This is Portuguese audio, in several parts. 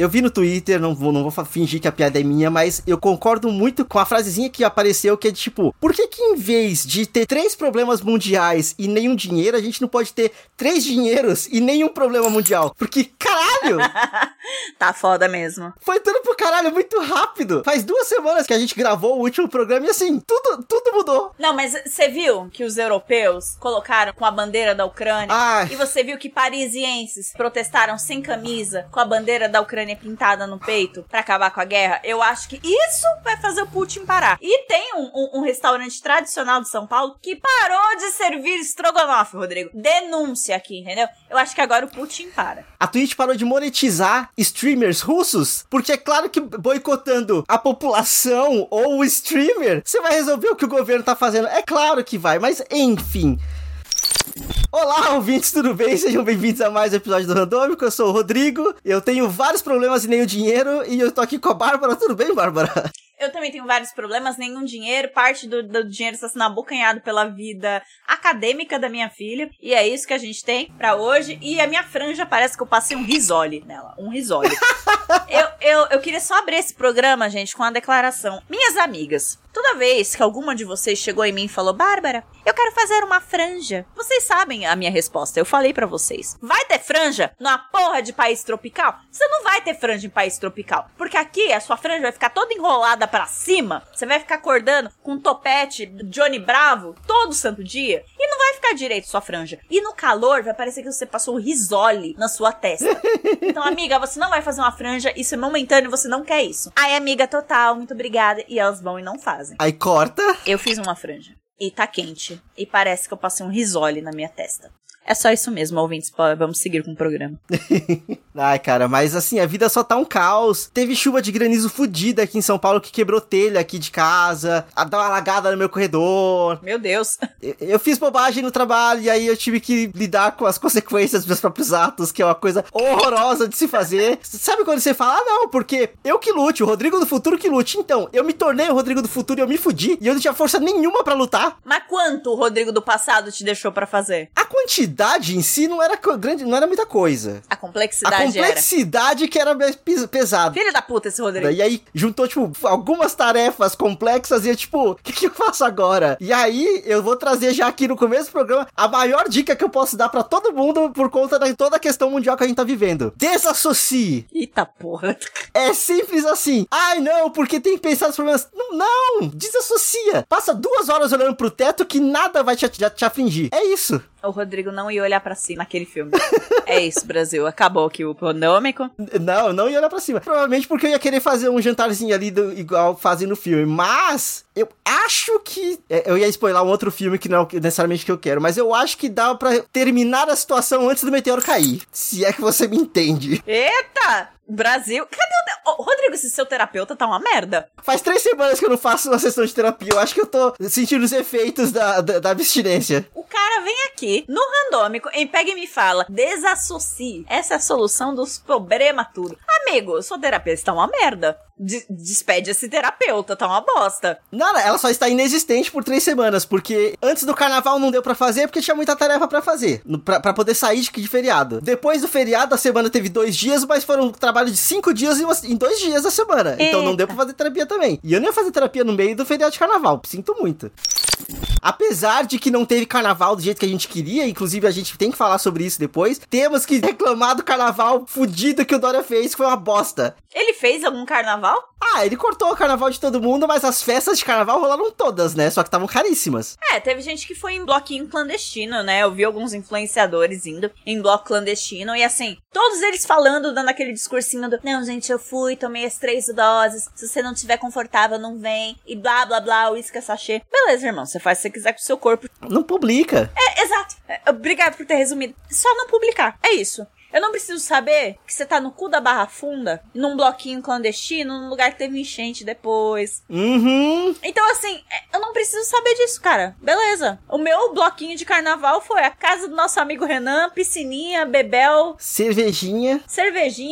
Eu vi no Twitter, não vou fingir que a piada é minha, mas eu concordo muito com a frasezinha que apareceu, que é de tipo, por que que em vez de ter 3 problemas mundiais e nenhum dinheiro, a gente não pode ter 3 dinheiros e nenhum problema mundial? Porque, caralho! Tá foda mesmo. Foi tudo pro caralho muito rápido. Faz 2 semanas que a gente gravou o último programa e assim, tudo mudou. Não, mas você viu que os europeus colocaram com a bandeira da Ucrânia? Ai. E você viu que parisienses protestaram sem camisa com a bandeira da Ucrânia pintada no peito pra acabar com a guerra? Eu acho que isso vai fazer o Putin parar. E tem um restaurante tradicional de São Paulo que parou de servir estrogonofe, Rodrigo. Denúncia aqui, entendeu? Eu acho que agora o Putin para. A Twitch parou de monetizar streamers russos, porque é claro que boicotando a população ou o streamer, você vai resolver o que o governo tá fazendo. É claro que vai, mas enfim... Olá, ouvintes, tudo bem? Sejam bem-vindos a mais um episódio do Randômico. Eu sou o Rodrigo, eu tenho vários problemas e nenhum dinheiro, e eu tô aqui com a Bárbara. Tudo bem, Bárbara? Eu também tenho vários problemas, nenhum dinheiro, parte do dinheiro está sendo abocanhado pela vida acadêmica da minha filha, e é isso que a gente tem pra hoje, e a minha franja parece que eu passei um risole nela, um risole. Eu queria só abrir esse programa, gente, com uma declaração. Minhas amigas, toda vez que alguma de vocês chegou em mim e falou, Bárbara, eu quero fazer uma franja, vocês sabem a minha resposta, eu falei pra vocês, vai ter franja numa porra de país tropical? Você não vai ter franja em país tropical, porque aqui a sua franja vai ficar toda enrolada pra cima, você vai ficar acordando com um topete Johnny Bravo todo santo dia, e não vai ficar direito sua franja, e no calor vai parecer que você passou um risole na sua testa. Então, amiga, você não vai fazer uma franja, isso é momentâneo, você não quer isso. Aí, amiga, total, muito obrigada, e elas vão e não fazem. Aí corta. Eu fiz uma franja, e tá quente, e parece que eu passei um risole na minha testa. É só isso mesmo, ouvintes, vamos seguir com o programa. Ai, cara, mas assim, a vida só tá um caos. Teve chuva de granizo fodida aqui em São Paulo que quebrou telha aqui de casa, dá uma alagada no meu corredor. Meu Deus. Eu fiz bobagem no trabalho e aí eu tive que lidar com as consequências dos meus próprios atos, que é uma coisa horrorosa de se fazer. Sabe quando você fala, ah, não, porque eu que lute, o Rodrigo do futuro que lute. Então, eu me tornei o Rodrigo do futuro e eu me fudi e eu não tinha força nenhuma pra lutar. Mas quanto o Rodrigo do passado te deixou pra fazer? A quantidade em si não era grande, não era muita coisa. A complexidade que era pesada. Filho da puta esse Rodrigo. E aí juntou, tipo, algumas tarefas complexas e eu, tipo, o que eu faço agora? E aí eu vou trazer já aqui no começo do programa a maior dica que eu posso dar pra todo mundo por conta de toda a questão mundial que a gente tá vivendo. Desassocie. Eita porra. É simples assim. Ai não, porque tem que pensar nos problemas. Não, desassocia. Passa 2 horas olhando pro teto que nada vai te afligir. É isso. O Rodrigo não ia olhar pra cima naquele filme. É isso, Brasil. Acabou aqui o Randômico. Não ia olhar pra cima. Provavelmente porque eu ia querer fazer um jantarzinho ali igual fazem no filme. Mas eu acho que... Eu ia spoiler um outro filme que não é necessariamente que eu quero. Mas eu acho que dá pra terminar a situação antes do meteoro cair. Se é que você me entende. Eita! Brasil, cadê o... Rodrigo, esse seu terapeuta tá uma merda. Faz 3 semanas que eu não faço uma sessão de terapia. Eu acho que eu tô sentindo os efeitos da abstinência. O cara vem aqui, no Randômico, em pega e me fala, desassocie. Essa é a solução dos problemas tudo. Amigo, eu sou terapeuta, tá uma merda. Despede esse terapeuta, tá uma bosta. Não, ela só está inexistente por 3 semanas, porque antes do carnaval não deu pra fazer, porque tinha muita tarefa pra fazer, pra poder sair de feriado. Depois do feriado, a semana teve 2 dias, mas foram um trabalho de 5 dias em 2 dias da semana. Eita. Então não deu pra fazer terapia também. E eu não ia fazer terapia no meio do feriado de carnaval, sinto muito. Apesar de que não teve carnaval do jeito que a gente queria, inclusive a gente tem que falar sobre isso depois, temos que reclamar do carnaval fudido que o Dória fez, que foi uma bosta. Ele fez algum carnaval? Ah, ele cortou o carnaval de todo mundo, mas as festas de carnaval rolaram todas, né? Só que estavam caríssimas. É, teve gente que foi em bloquinho clandestino, né? Eu vi alguns influenciadores indo em bloco clandestino e assim, todos eles falando, dando aquele discursinho do não, gente, eu fui, tomei as 3 doses, se você não estiver confortável, não vem, e blá, blá, blá, uísque é sachê. Beleza, irmão, você faz o que você quiser com o seu corpo. Não publica. É, exato. É, obrigado por ter resumido. Só não publicar, é isso. Eu não preciso saber que você tá no cu da Barra Funda, num bloquinho clandestino, num lugar que teve enchente depois. Uhum. Então, assim, eu não preciso saber disso, cara. Beleza. O meu bloquinho de carnaval foi a casa do nosso amigo Renan, piscininha, bebel... Cervejinha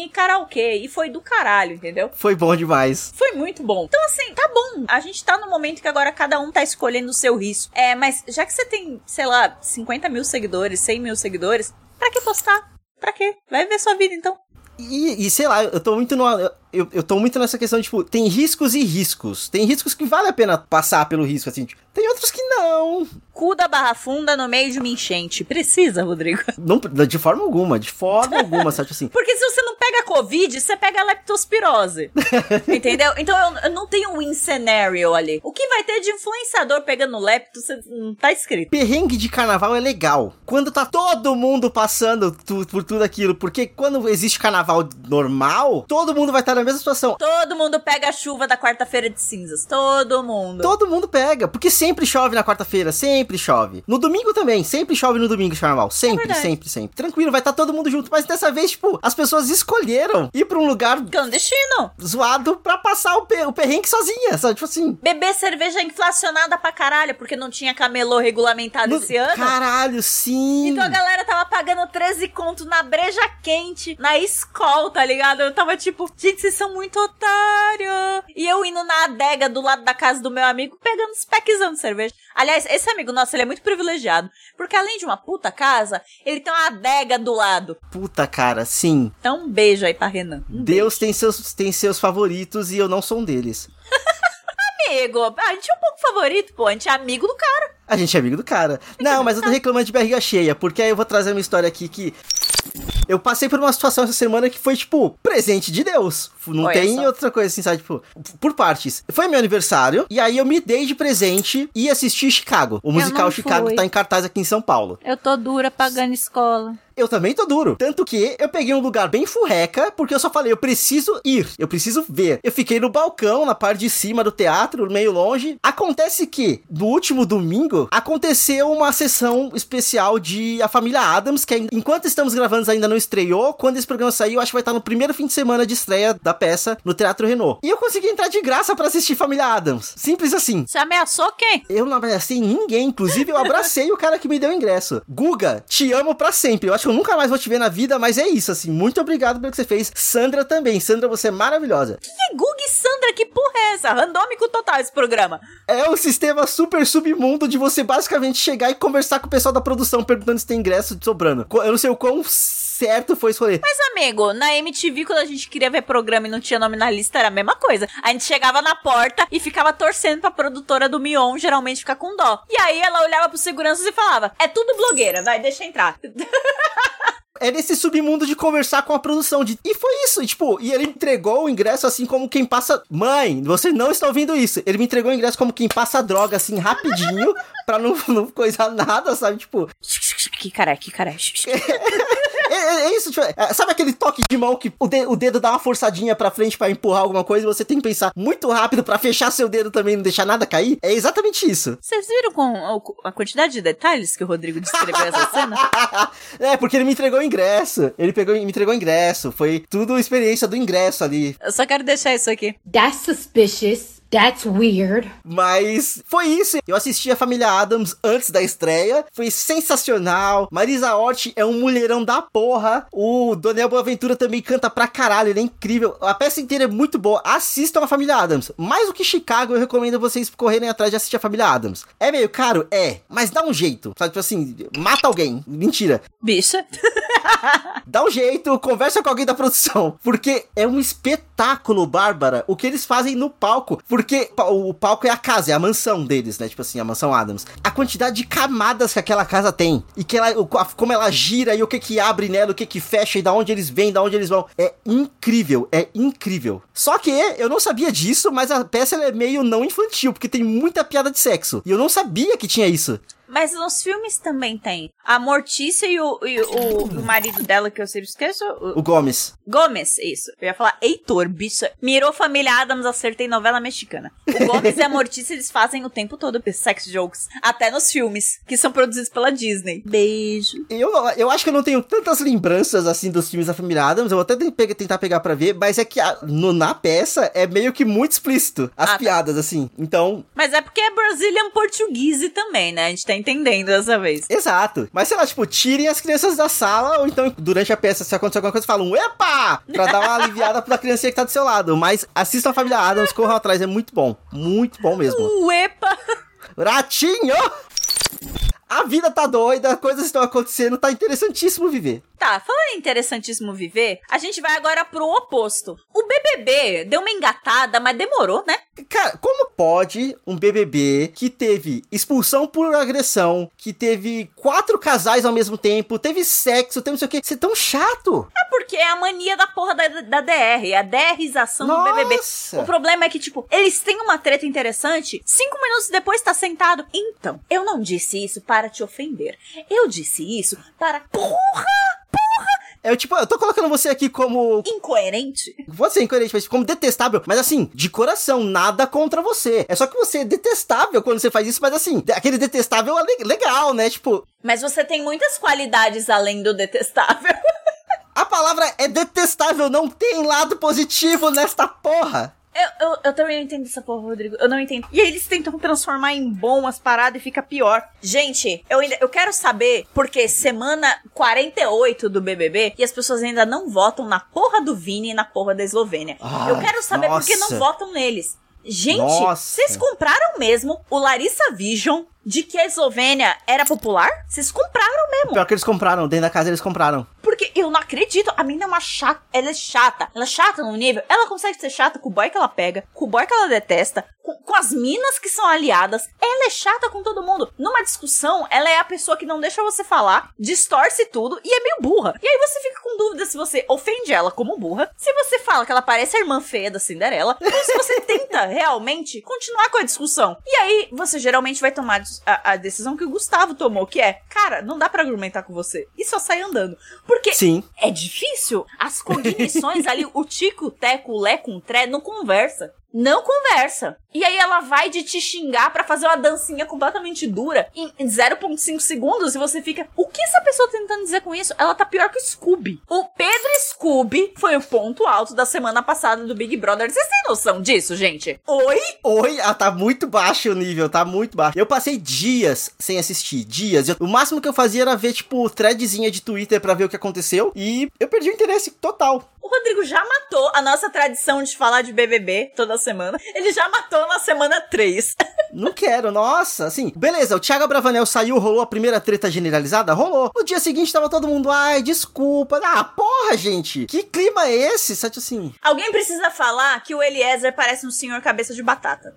e karaokê. E foi do caralho, entendeu? Foi bom demais. Foi muito bom. Então, assim, tá bom. A gente tá no momento que agora cada um tá escolhendo o seu risco. É, mas já que você tem, sei lá, 50 mil seguidores, 100 mil seguidores, pra que postar? Pra quê? Vai ver sua vida, então. E sei lá, eu tô muito no... Eu tô muito nessa questão de, tipo, tem riscos e riscos. Tem riscos que vale a pena passar pelo risco, assim. Tipo, tem outros que não. Cu da Barra Funda no meio de uma enchente. Precisa, Rodrigo? Não, de forma alguma. De forma alguma, sabe? Assim. Porque se você não pega Covid, você pega leptospirose. Entendeu? Então eu não tenho um win scenario ali. O que vai ter de influenciador pegando lepto, não tá escrito. Perrengue de carnaval é legal. Quando tá todo mundo passando por tudo aquilo. Porque quando existe carnaval normal, todo mundo vai estar na mesma situação. Todo mundo pega a chuva da quarta-feira de cinzas. Todo mundo. Todo mundo pega. Porque sempre chove na quarta-feira. Sempre chove. No domingo também. Sempre chove no domingo, carnaval. Sempre, é sempre, sempre. Tranquilo, vai estar todo mundo junto. Mas dessa vez, tipo, as pessoas escolheram ir pra um lugar clandestino, zoado, pra passar o perrengue sozinha, sabe? Tipo assim. Beber cerveja inflacionada pra caralho, porque não tinha camelô regulamentado esse ano. Caralho, sim. Então a galera tava pagando 13 conto na breja quente, na Skol, tá ligado? Eu tava tipo, gente, vocês são muito otários. E eu indo na adega do lado da casa do meu amigo, pegando os packzão de cerveja. Aliás, esse amigo nosso, ele é muito privilegiado. Porque além de uma puta casa, ele tem uma adega do lado. Puta, cara, sim. Então um beijo aí pra Renan. Deus tem seus favoritos e eu não sou um deles. Amigo, a gente é um pouco favorito, pô. A gente é amigo do cara. A gente é amigo do cara. Não, mas eu tô reclamando de barriga cheia, porque aí eu vou trazer uma história aqui que... Eu passei por uma situação essa semana que foi, tipo, presente de Deus. Não Olha tem só. Outra coisa assim, sabe? Tipo, por partes. Foi meu aniversário, e aí eu me dei de presente e assisti Chicago. O musical Chicago tá em cartaz aqui em São Paulo. Eu tô dura pagando escola. Eu também tô duro. Tanto que eu peguei um lugar bem furreca, porque eu só falei, eu preciso ir, eu preciso ver. Eu fiquei no balcão, na parte de cima do teatro, meio longe. Acontece que, no último domingo, aconteceu uma sessão especial de A Família Adams, que enquanto estamos gravando ainda não estreou. Quando esse programa sair, eu acho que vai estar no primeiro fim de semana de estreia da peça no Teatro Renault. E eu consegui entrar de graça pra assistir Família Adams. Simples assim. Você ameaçou quem? Eu não abracei ninguém. Inclusive, eu abracei o cara que me deu o ingresso. Guga, te amo pra sempre. Eu acho que eu nunca mais vou te ver na vida, mas é isso, assim. Muito obrigado pelo que você fez. Sandra também. Sandra, você é maravilhosa. Que Guga e Sandra? Que porra é essa? Randômico total esse programa. É um sistema super submundo de você basicamente chegar e conversar com o pessoal da produção perguntando se tem ingresso sobrando. Eu não sei o quão certo foi escolher. Mas, amigo, na MTV, quando a gente queria ver programa e não tinha nome na lista, era a mesma coisa. A gente chegava na porta e ficava torcendo pra produtora do Mion, geralmente ficar com dó. E aí ela olhava pros seguranças e falava, é tudo blogueira, vai, deixa entrar. Era esse submundo de conversar com a produção. E foi isso, e, tipo, e ele entregou o ingresso assim como quem passa... Mãe, você não está ouvindo isso. Ele me entregou o ingresso como quem passa droga, assim, rapidinho, pra não coisar nada, sabe? Tipo... Que cara. É isso, tipo, sabe aquele toque de mão que o dedo dá uma forçadinha pra frente pra empurrar alguma coisa e você tem que pensar muito rápido pra fechar seu dedo também e não deixar nada cair? É exatamente isso. Vocês viram com a quantidade de detalhes que o Rodrigo descreveu essa cena? É, porque ele me entregou o ingresso. Ele me entregou o ingresso. Foi tudo experiência do ingresso ali. Eu só quero deixar isso aqui. That's suspicious. That's weird. Mas foi isso. Eu assisti a Família Adams antes da estreia. Foi sensacional. Marisa Hort é um mulherão da porra. O Daniel Boaventura também canta pra caralho. Ele é incrível. A peça inteira é muito boa. Assistam a Família Adams. Mais do que Chicago, eu recomendo vocês correrem atrás de assistir a Família Adams. É meio caro? É. Mas dá um jeito. Sabe, tipo assim, mata alguém. Mentira. Bicha. Dá um jeito. Conversa com alguém da produção. Porque é um espetáculo, Bárbara. O que eles fazem no palco... Porque o palco é a casa, é a mansão deles, né? Tipo assim, a mansão Adams. A quantidade de camadas que aquela casa tem. E que ela, como ela gira e o que que abre nela, o que que fecha e da onde eles vêm, da onde eles vão. É incrível, é incrível. Só que eu não sabia disso, mas a peça ela é meio não infantil, porque tem muita piada de sexo. E eu não sabia que tinha isso. Mas nos filmes também tem. A Mortícia e o marido dela, que eu sempre esqueço. O Gomes. Gomes, isso. Eu ia falar Heitor, bicha. Mirou Família Adams, acertei novela mexicana. O Gomes e a Mortícia, eles fazem o tempo todo sex jokes. Até nos filmes, que são produzidos pela Disney. Beijo. Eu acho que eu não tenho tantas lembranças, assim, dos filmes da Família Adams. Eu vou até tentar pegar pra ver. Mas é que na peça é meio que muito explícito. As piadas, tá. Assim. Então... Mas é porque é Brazilian Portuguese também, né? A gente tem entendendo dessa vez. Exato. Mas sei lá, tipo, tirem as crianças da sala ou então durante a peça, se acontecer alguma coisa, falam epa! Pra dar uma aliviada pra criancinha que tá do seu lado. Mas assistam a Família Adams, corram atrás, é muito bom. Muito bom mesmo. Uepa! Ratinho! A vida tá doida, coisas estão acontecendo, tá interessantíssimo viver. Tá, falando em interessantíssimo viver, a gente vai agora pro oposto. O BBB deu uma engatada, mas demorou, né? Cara, como pode um BBB que teve expulsão por agressão, que teve 4 casais ao mesmo tempo, teve sexo, teve não sei o quê, ser tão chato? É porque é a mania da porra da DR, a DRização do BBB. O problema é que, tipo, eles têm uma treta interessante, 5 minutos depois tá sentado. Então, eu não disse isso para te ofender. Eu disse isso para... Porra! É tipo, eu tô colocando você aqui como... Incoerente. Você é incoerente, mas como detestável. Mas assim, de coração, nada contra você. É só que você é detestável quando você faz isso, mas assim, aquele detestável é legal, né? Tipo... Mas você tem muitas qualidades além do detestável. A palavra é detestável, não tem lado positivo nesta porra. Eu também não entendo essa porra, Rodrigo. Eu não entendo. E aí eles tentam transformar em bom as paradas e fica pior. Gente, eu quero saber porque semana 48 do BBB e as pessoas ainda não votam na porra do Vini e na porra da Eslovênia. Eu quero saber por que não votam neles. Gente, vocês compraram mesmo o Larissa Vision de que a Eslovênia era popular? Vocês compraram mesmo. Pior que eles compraram, dentro da casa eles compraram. Porque eu não acredito, a menina é uma chata, ela é chata. Ela é chata no nível, ela consegue ser chata com o boy que ela pega, com o boy que ela detesta, com as minas que são aliadas. Ela é chata com todo mundo. Numa discussão, ela é a pessoa que não deixa você falar, distorce tudo e é meio burra. E aí você fica com dúvida se você ofende ela como burra, se você fala que ela parece a irmã feia da Cinderela, ou se você tenta realmente continuar com a discussão. E aí você geralmente vai tomar a decisão que o Gustavo tomou, que é, cara, não dá pra argumentar com você. E só sai andando. Porque sim, é difícil. As cognições ali, o tico, o teco, o leco, o tré, não conversa. Não conversa. E aí ela vai de te xingar pra fazer uma dancinha completamente dura em 0,5 segundos e você fica... O que essa pessoa tá tentando dizer com isso? Ela tá pior que o Scooby. O Pedro Scooby foi o ponto alto da semana passada do Big Brother. Vocês têm noção disso, gente? Oi? Ah, tá muito baixo o nível, tá muito baixo. Eu passei dias sem assistir, dias. O máximo que eu fazia era ver, tipo, threadzinha de Twitter pra ver o que aconteceu e eu perdi o interesse total. O Rodrigo já matou a nossa tradição de falar de BBB toda semana. Ele já matou na semana 3. Não quero, nossa, assim. Beleza, o Thiago Abravanel saiu, rolou a primeira treta generalizada? Rolou. No dia seguinte tava todo mundo, ai, desculpa. Ah, porra, gente. Que clima é esse? Só assim. Alguém precisa falar que o Eliezer parece um senhor cabeça de batata.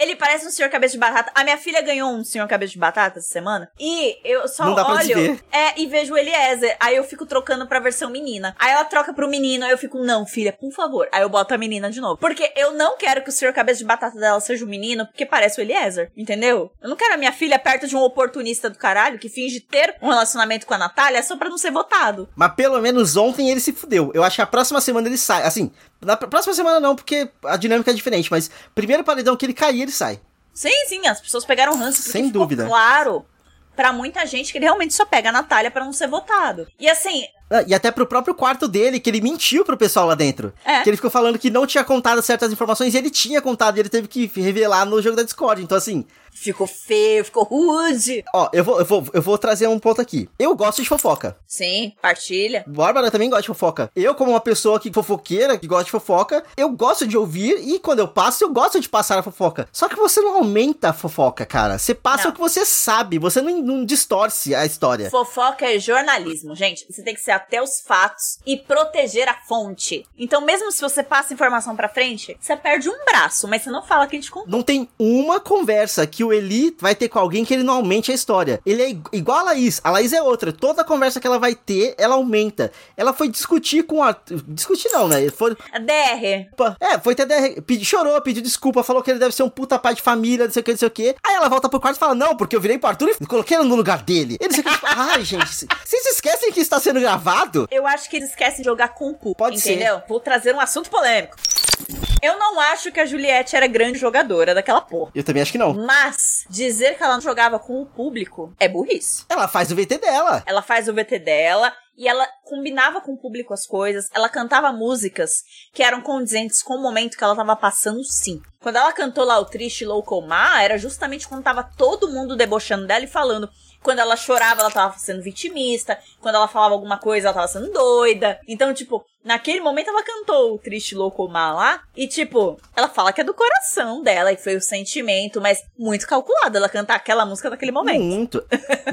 Ele parece um senhor cabeça de batata. A minha filha ganhou um senhor cabeça de batata essa semana. E eu só olho e vejo o Eliezer. Aí eu fico trocando pra versão menina. Aí ela troca pro menino. Aí eu fico, não, filha, por favor. Aí eu boto a menina de novo. Porque eu não quero que o senhor cabeça de batata dela seja um menino, porque parece o Eliezer, entendeu? Eu não quero a minha filha perto de um oportunista do caralho que finge ter um relacionamento com a Natália só pra não ser votado. Mas pelo menos ontem ele se fudeu. Eu acho que a próxima semana ele sai. Assim, na próxima semana não, porque a dinâmica é diferente. Mas primeiro paredão que ele cair, ele sai. Sim, as pessoas pegaram ranço. Sem dúvida. Claro, pra muita gente que ele realmente só pega a Natália pra não ser votado. E assim... E até pro próprio quarto dele, que ele mentiu pro pessoal lá dentro. É. Que ele ficou falando que não tinha contado certas informações, e ele tinha contado, e ele teve que revelar no jogo da Discord. Então, assim... Ficou feio, ficou rude. Ó, eu vou trazer um ponto aqui. Eu gosto de fofoca. Sim, partilha. Bárbara também gosta de fofoca. Eu, como uma pessoa que fofoqueira, que gosta de fofoca, eu gosto de ouvir, e quando eu passo, eu gosto de passar a fofoca. Só que você não aumenta a fofoca, cara. Você passa o que você sabe, você não distorce a história. Fofoca é jornalismo, gente. Você tem que ser até os fatos e proteger a fonte. Então, mesmo se você passa informação pra frente, você perde um braço, mas você não fala quem te contou. Não tem uma conversa que o Eli vai ter com alguém que ele não aumente a história. Ele é igual a Laís. A Laís é outra. Toda conversa que ela vai ter, ela aumenta. Ela foi discutir com a... Discutir não, né? Foi... A DR. Foi ter DR. Chorou, pediu desculpa, falou que ele deve ser um puta pai de família, não sei o que, não sei o que. Aí ela volta pro quarto e fala, não, porque eu virei pro Arthur e coloquei ela no lugar dele. Ele sei o que. Ai, gente, vocês esquecem que está sendo gravado? Eu acho que eles esquecem de jogar com o cu. Pode ser. Entendeu? Vou trazer um assunto polêmico. Eu não acho que a Juliette era grande jogadora daquela porra. Eu também acho que não. Mas dizer que ela não jogava com o público é burrice. Ela faz o VT dela. Ela faz o VT dela e ela combinava com o público as coisas. Ela cantava músicas que eram condizentes com o momento que ela tava passando, sim. Quando ela cantou lá o Triste Louco Má, era justamente quando tava todo mundo debochando dela e falando... Quando ela chorava, ela tava sendo vitimista. Quando ela falava alguma coisa, ela tava sendo doida. Então, tipo, Naquele momento ela cantou o Triste Locomar lá, e tipo, ela fala que é do coração dela, e foi o sentimento, mas muito calculado ela cantar aquela música naquele momento. Muito.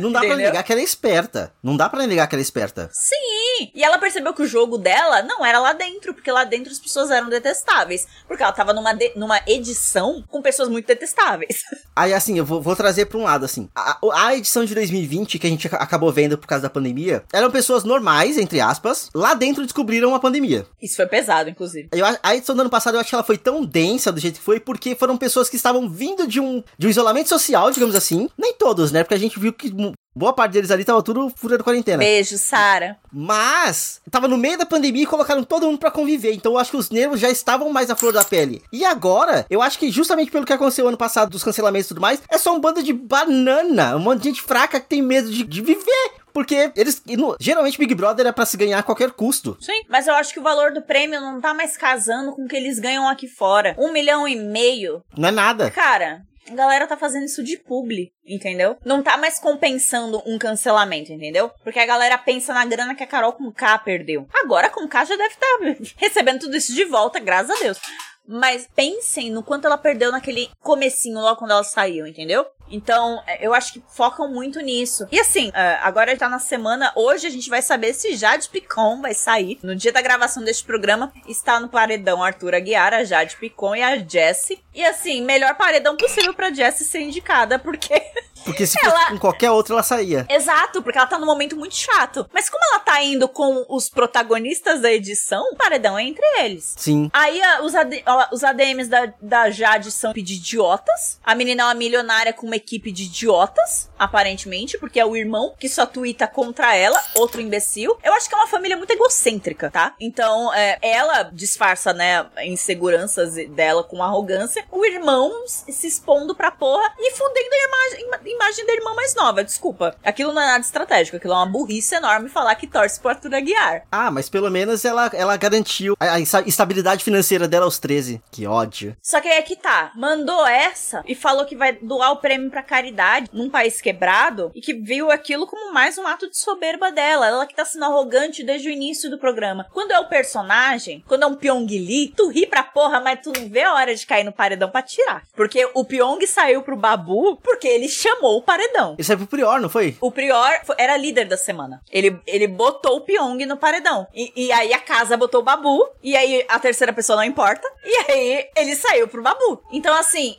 Não dá pra negar que ela é esperta. Não dá pra negar que ela é esperta. Sim! E ela percebeu que o jogo dela não era lá dentro, porque lá dentro as pessoas eram detestáveis, porque ela tava numa edição com pessoas muito detestáveis. Aí assim, eu vou trazer pra um lado, assim, a edição de 2020, que a gente acabou vendo por causa da pandemia, eram pessoas normais, entre aspas, lá dentro descobriram a pandemia. Isso foi pesado, inclusive. A edição do ano passado, eu acho que ela foi tão densa do jeito que foi, porque foram pessoas que estavam vindo de um isolamento social, digamos assim. Nem todos, né? Porque a gente viu que boa parte deles ali tava tudo furando quarentena. Beijo, Sara. Mas tava no meio da pandemia e colocaram todo mundo pra conviver. Então eu acho que os nervos já estavam mais à flor da pele. E agora, eu acho que justamente pelo que aconteceu ano passado, dos cancelamentos e tudo mais, é só um bando de banana, um monte de gente fraca que tem medo de viver. Porque eles... Geralmente Big Brother é pra se ganhar a qualquer custo. Sim, mas eu acho que o valor do prêmio não tá mais casando com o que eles ganham aqui fora. 1,5 milhão. Não é nada. Cara, a galera tá fazendo isso de publi, entendeu? Não tá mais compensando um cancelamento, entendeu? Porque a galera pensa na grana que a Carol com K perdeu. Agora com K já deve estar recebendo tudo isso de volta, graças a Deus. Mas pensem no quanto ela perdeu naquele comecinho lá quando ela saiu, entendeu? Então, eu acho que focam muito nisso. E assim, agora tá na semana, hoje a gente vai saber se Jade Picon vai sair. No dia da gravação deste programa, está no paredão Arthur Aguiar, a Jade Picon e a Jessie. E assim, melhor paredão possível pra Jessie ser indicada, porque se ela... fosse com qualquer outro, ela saía. Exato, porque ela tá num momento muito chato. Mas como ela tá indo com os protagonistas da edição, o paredão é entre eles. Sim. Aí os ADMs da Jade são de idiotas. A menina é uma milionária com uma equipe de idiotas, aparentemente, porque é o irmão que só tuita contra ela, outro imbecil. Eu acho que é uma família muito egocêntrica, tá? Então, ela disfarça, né, inseguranças dela com arrogância. O irmão se expondo pra porra e fundendo a imagem da irmã mais nova, desculpa. Aquilo não é nada estratégico, aquilo é uma burrice enorme falar que torce pro Arthur Aguiar. Ah, mas pelo menos ela garantiu a estabilidade financeira dela aos 13. Que ódio. Só que aí é que tá, mandou essa e falou que vai doar o prêmio pra caridade num país quebrado e que viu aquilo como mais um ato de soberba dela. Ela que tá sendo arrogante desde o início do programa. Quando é o personagem, quando é um Pyong Lee, tu ri pra porra, mas tu não vê a hora de cair no paredão pra tirar. Porque o Pyong saiu pro Babu porque ele chamou o paredão. Ele saiu pro Prior, não foi? O Prior era líder da semana. Ele botou o Pyong no paredão. E aí a casa botou o Babu. E aí a terceira pessoa não importa. E aí ele saiu pro Babu. Então assim,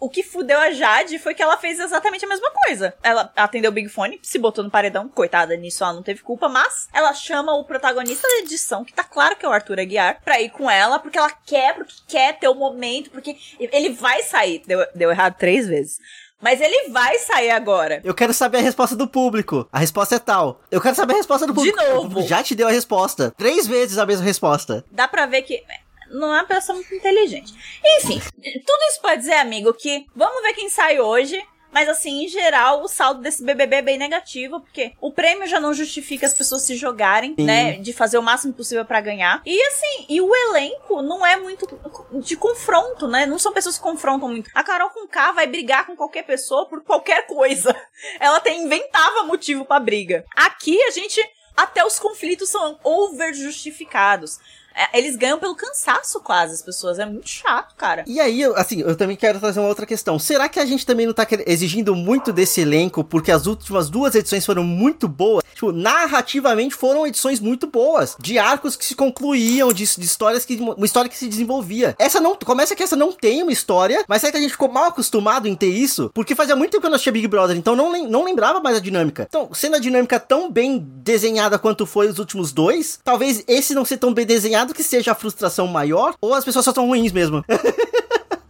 o que fudeu a Jade foi que ela fez exatamente a mesma coisa. Ela atendeu o Big Fone, se botou no paredão. Coitada, nisso ela não teve culpa, mas ela chama o protagonista da edição, que tá claro que é o Arthur Aguiar, pra ir com ela, porque ela quer, porque quer ter o momento, porque ele vai sair. Deu errado 3 vezes. Mas ele vai sair agora. Eu quero saber a resposta do público. A resposta é tal. Eu quero saber a resposta do público. De novo. Já te deu a resposta. 3 vezes a mesma resposta. Dá pra ver que... não é uma pessoa muito inteligente. Enfim, tudo isso pode dizer, amigo, que vamos ver quem sai hoje. Mas assim, em geral, o saldo desse BBB é bem negativo, porque o prêmio já não justifica as pessoas se jogarem, sim, né? De fazer o máximo possível pra ganhar. E assim, e o elenco não é muito de confronto, né? Não são pessoas que confrontam muito. A Carol com K vai brigar com qualquer pessoa por qualquer coisa. Ela até inventava motivo pra briga. Aqui, a gente... até os conflitos são overjustificados. Eles ganham pelo cansaço quase, as pessoas. É muito chato, cara. E aí, assim, eu também quero trazer uma outra questão. Será que a gente também não tá exigindo muito desse elenco? Porque as últimas 2 edições foram muito boas. Tipo, narrativamente foram edições muito boas. De arcos que se concluíam, de histórias que... uma história que se desenvolvia. Essa não... começa que essa não tem uma história. Mas será que a gente ficou mal acostumado em ter isso? Porque fazia muito tempo que eu não assistia Big Brother. Então não lembrava mais a dinâmica. Então, sendo a dinâmica tão bem desenhada quanto foi os últimos 2, talvez esse não ser tão bem desenhado, que seja a frustração maior, ou as pessoas só são ruins mesmo.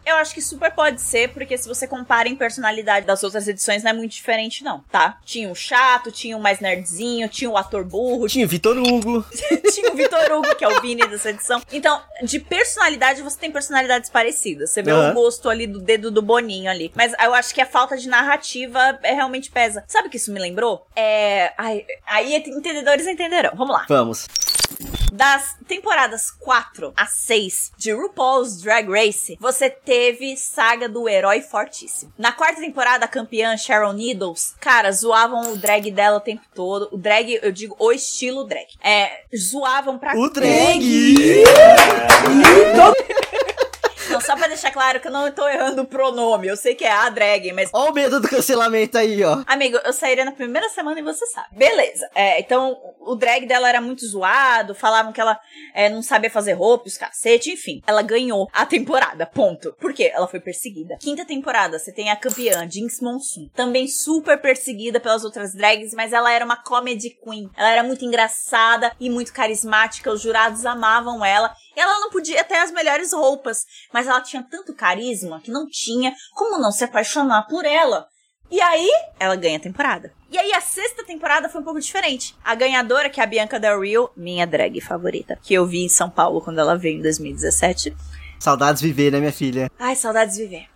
Eu acho que super pode ser, porque se você compara em personalidade das outras edições, não é muito diferente não, tá? Tinha o chato, tinha o mais nerdzinho, tinha o ator burro... tinha o Vitor Hugo. Tinha o Vitor Hugo, que é o Vini dessa edição. Então, de personalidade, você tem personalidades parecidas. Você vê o gosto ali do dedo do Boninho ali. Mas eu acho que a falta de narrativa realmente pesa. Sabe o que isso me lembrou? Aí entendedores entenderão. Vamos lá. Vamos. Das temporadas 4 a 6 de RuPaul's Drag Race, você teve saga do herói fortíssimo. Na quarta temporada, a campeã Sharon Needles, cara, zoavam o drag dela o tempo todo. O drag, eu digo, o estilo drag. É, zoavam pra... O drag! Então, só pra deixar claro que eu não tô errando o pronome. Eu sei que é a drag, mas... Olha o medo do cancelamento aí, ó. Amigo, eu sairia na primeira semana e você sabe. Beleza. É, então, o drag dela era muito zoado. Falavam que ela não sabia fazer roupa, os cacete. Enfim, ela ganhou a temporada. Ponto. Por quê? Ela foi perseguida. Quinta temporada, você tem a campeã, Jinx Monsoon. Também super perseguida pelas outras drags, mas ela era uma comedy queen. Ela era muito engraçada e muito carismática. Os jurados amavam ela. E ela não podia ter as melhores roupas, mas ela tinha tanto carisma que não tinha como não se apaixonar por ela. E aí, ela ganha a temporada. E aí, a sexta temporada foi um pouco diferente. A ganhadora, que é a Bianca Del Rio, minha drag favorita, que eu vi em São Paulo quando ela veio em 2017. Saudades viver, né, minha filha? Ai, saudades viver.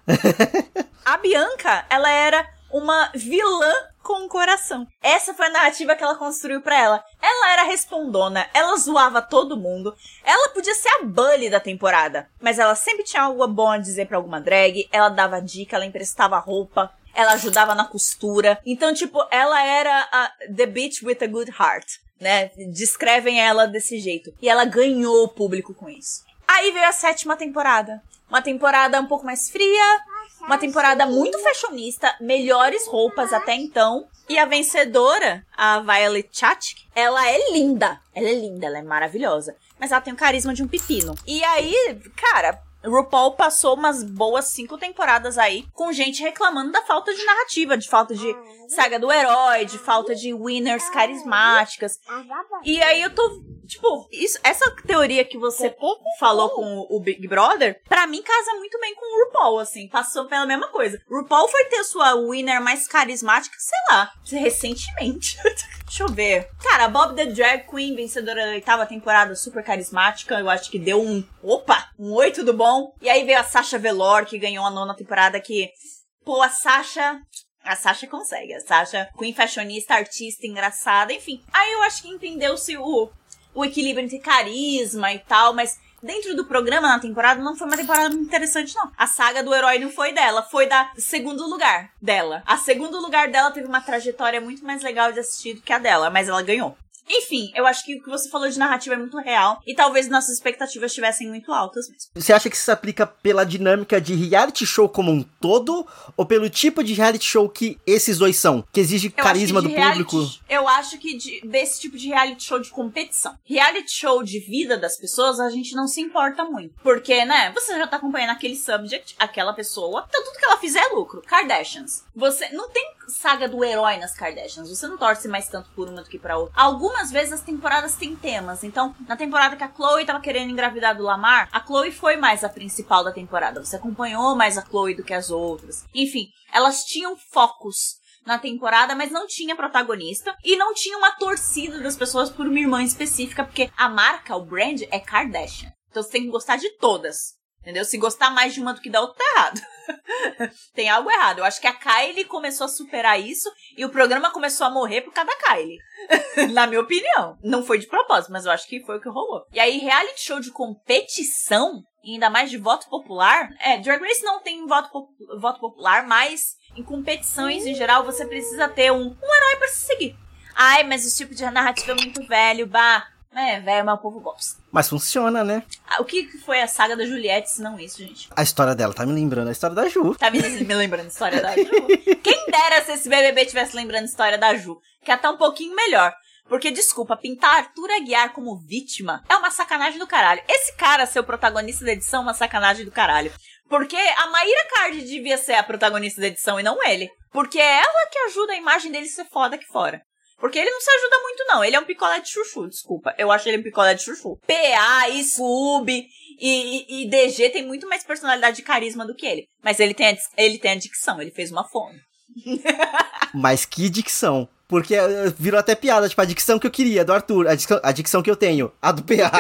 A Bianca, ela era uma vilã com um coração. Essa foi a narrativa que ela construiu pra ela. Ela era respondona, ela zoava todo mundo, ela podia ser a bully da temporada, mas ela sempre tinha algo bom a dizer pra alguma drag, ela dava dica, ela emprestava roupa, ela ajudava na costura. Então, tipo, ela era a The Bitch with a Good Heart, né? Descrevem ela desse jeito. E ela ganhou o público com isso. Aí veio a sétima temporada. Uma temporada um pouco mais fria, uma temporada muito fashionista, melhores roupas até então. E a vencedora, a Violet Chachki, ela é linda. Ela é linda, ela é maravilhosa. Mas ela tem o carisma de um pepino. E aí, cara, RuPaul passou umas boas 5 temporadas aí com gente reclamando da falta de narrativa, de falta de saga do herói, de falta de winners carismáticas. E aí eu tô, tipo, isso, essa teoria que você falou com o Big Brother, pra mim casa muito bem com o RuPaul, assim, passou pela mesma coisa. RuPaul foi ter sua winner mais carismática, sei lá, recentemente. Deixa eu ver. Cara, a Bob the Drag Queen, vencedora da 8ª temporada, super carismática, eu acho que deu um 8 do bom. E aí veio a Sasha Velour, que ganhou a 9ª temporada, que, pô, a Sasha consegue, a Sasha queen fashionista, artista, engraçada, enfim. Aí eu acho que entendeu-se o equilíbrio entre carisma e tal, mas dentro do programa, na temporada, não foi uma temporada muito interessante, não. A saga do herói não foi dela, foi da segundo lugar dela. A segundo lugar dela teve uma trajetória muito mais legal de assistir do que a dela, mas ela ganhou. Enfim, eu acho que o que você falou de narrativa é muito real e talvez nossas expectativas estivessem muito altas mesmo. Você acha que isso se aplica pela dinâmica de reality show como um todo ou pelo tipo de reality show que esses dois são? Que exige carisma do público? Eu acho que desse tipo de reality show de competição. Reality show de vida das pessoas, a gente não se importa muito. Porque, né, você já tá acompanhando aquele subject, aquela pessoa, então tudo que ela fizer é lucro. Kardashians. Você não tem saga do herói nas Kardashians. Você não torce mais tanto por uma do que pra outra. Algumas vezes as temporadas têm temas. Então, na temporada que a Chloe tava querendo engravidar do Lamar, a Chloe foi mais a principal da temporada. Você acompanhou mais a Chloe do que as outras. Enfim, elas tinham focos na temporada, mas não tinha protagonista e não tinha uma torcida das pessoas por uma irmã específica, porque a marca, o brand, é Kardashian. Então você tem que gostar de todas. Entendeu? Se gostar mais de uma do que da outra, tá errado. Tem algo errado. Eu acho que a Kylie começou a superar isso e o programa começou a morrer por causa da Kylie. Na minha opinião. Não foi de propósito, mas eu acho que foi o que rolou. E aí, reality show de competição, ainda mais de voto popular... Drag Race não tem voto popular, mas em competições em geral você precisa ter um herói pra se seguir. Ai, mas o tipo de narrativa é muito velho, bah... velho, mas o povo gosta. Mas funciona, né? O que foi a saga da Juliette se não isso, gente? A história dela tá me lembrando a história da Ju. Tá me lembrando a história da Ju? Quem dera se esse BBB tivesse lembrando a história da Ju, que é até um pouquinho melhor. Porque, desculpa, pintar Arthur Aguiar como vítima é uma sacanagem do caralho. Esse cara ser o protagonista da edição é uma sacanagem do caralho. Porque a Mayra Card devia ser a protagonista da edição e não ele. Porque é ela que ajuda a imagem dele ser foda aqui fora. Porque ele não se ajuda muito, não. Ele é um picolé de chuchu, desculpa. Eu acho ele um picolé de chuchu. PA, Sub e DG tem muito mais personalidade e carisma do que ele. Mas ele tem a dicção, ele fez uma fome. Mas que dicção. Porque virou até piada, tipo, a dicção que eu queria, do Arthur. A dicção que eu tenho, a do PA.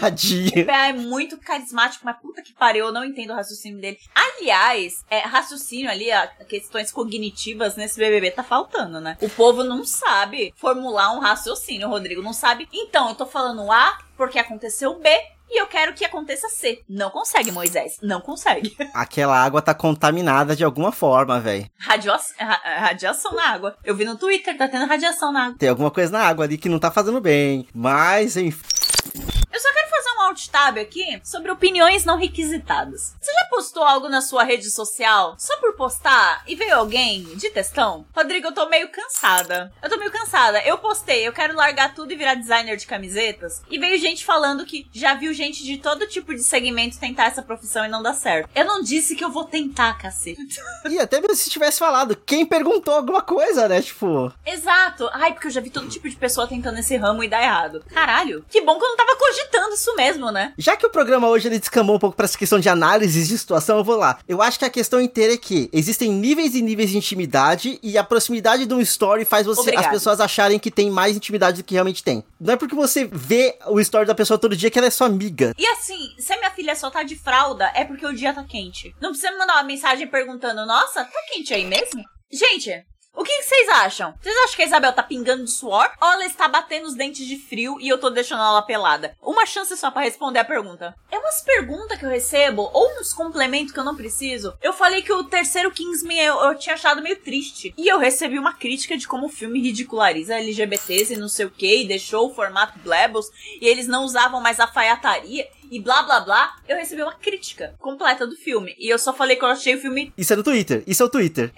Tadinha. O PA é muito carismático, mas puta que pariu, eu não entendo o raciocínio dele. Aliás, raciocínio ali, questões cognitivas nesse BBB tá faltando, né? O povo não sabe formular um raciocínio, o Rodrigo não sabe. Então, eu tô falando A porque aconteceu B. E eu quero que aconteça C. Não consegue, Moisés. Não consegue. Aquela água tá contaminada de alguma forma, velho. Radiação na água. Eu vi no Twitter, tá tendo radiação na água. Tem alguma coisa na água ali que não tá fazendo bem. Mas, enfim... Eu só quero fazer um alt tab aqui sobre opiniões não requisitadas. Você já postou algo na sua rede social só por postar e veio alguém de textão? Rodrigo, eu tô meio cansada. Eu postei, eu quero largar tudo e virar designer de camisetas. E veio gente falando que já viu gente de todo tipo de segmento tentar essa profissão e não dá certo. Eu não disse que eu vou tentar, cacete. E até mesmo se tivesse falado, quem perguntou alguma coisa, né? Tipo... Exato. Ai, porque eu já vi todo tipo de pessoa tentando esse ramo e dá errado. Caralho. Que bom que eu não tava cogitando. Isso mesmo, né? Já que o programa hoje ele descambou um pouco pra essa questão de análises de situação, eu vou lá. Eu acho que a questão inteira é que existem níveis e níveis de intimidade e a proximidade de um story faz as pessoas acharem que tem mais intimidade do que realmente tem. Não é porque você vê o story da pessoa todo dia que ela é sua amiga. E assim, se a minha filha só tá de fralda, é porque o dia tá quente. Não precisa me mandar uma mensagem perguntando, nossa, tá quente aí mesmo? Gente... O que vocês acham? Vocês acham que a Isabel tá pingando de suor? Ou ela está batendo os dentes de frio e eu tô deixando ela pelada? Uma chance só pra responder a pergunta. É umas perguntas que eu recebo, ou uns complementos que eu não preciso. Eu falei que o terceiro Kingsman eu tinha achado meio triste. E eu recebi uma crítica de como o filme ridiculariza LGBTs e não sei o que, e deixou o formato Blebbles, e eles não usavam mais a alfaiataria. E blá, blá, blá, eu recebi uma crítica completa do filme. E eu só falei que eu achei o filme... Isso é o Twitter.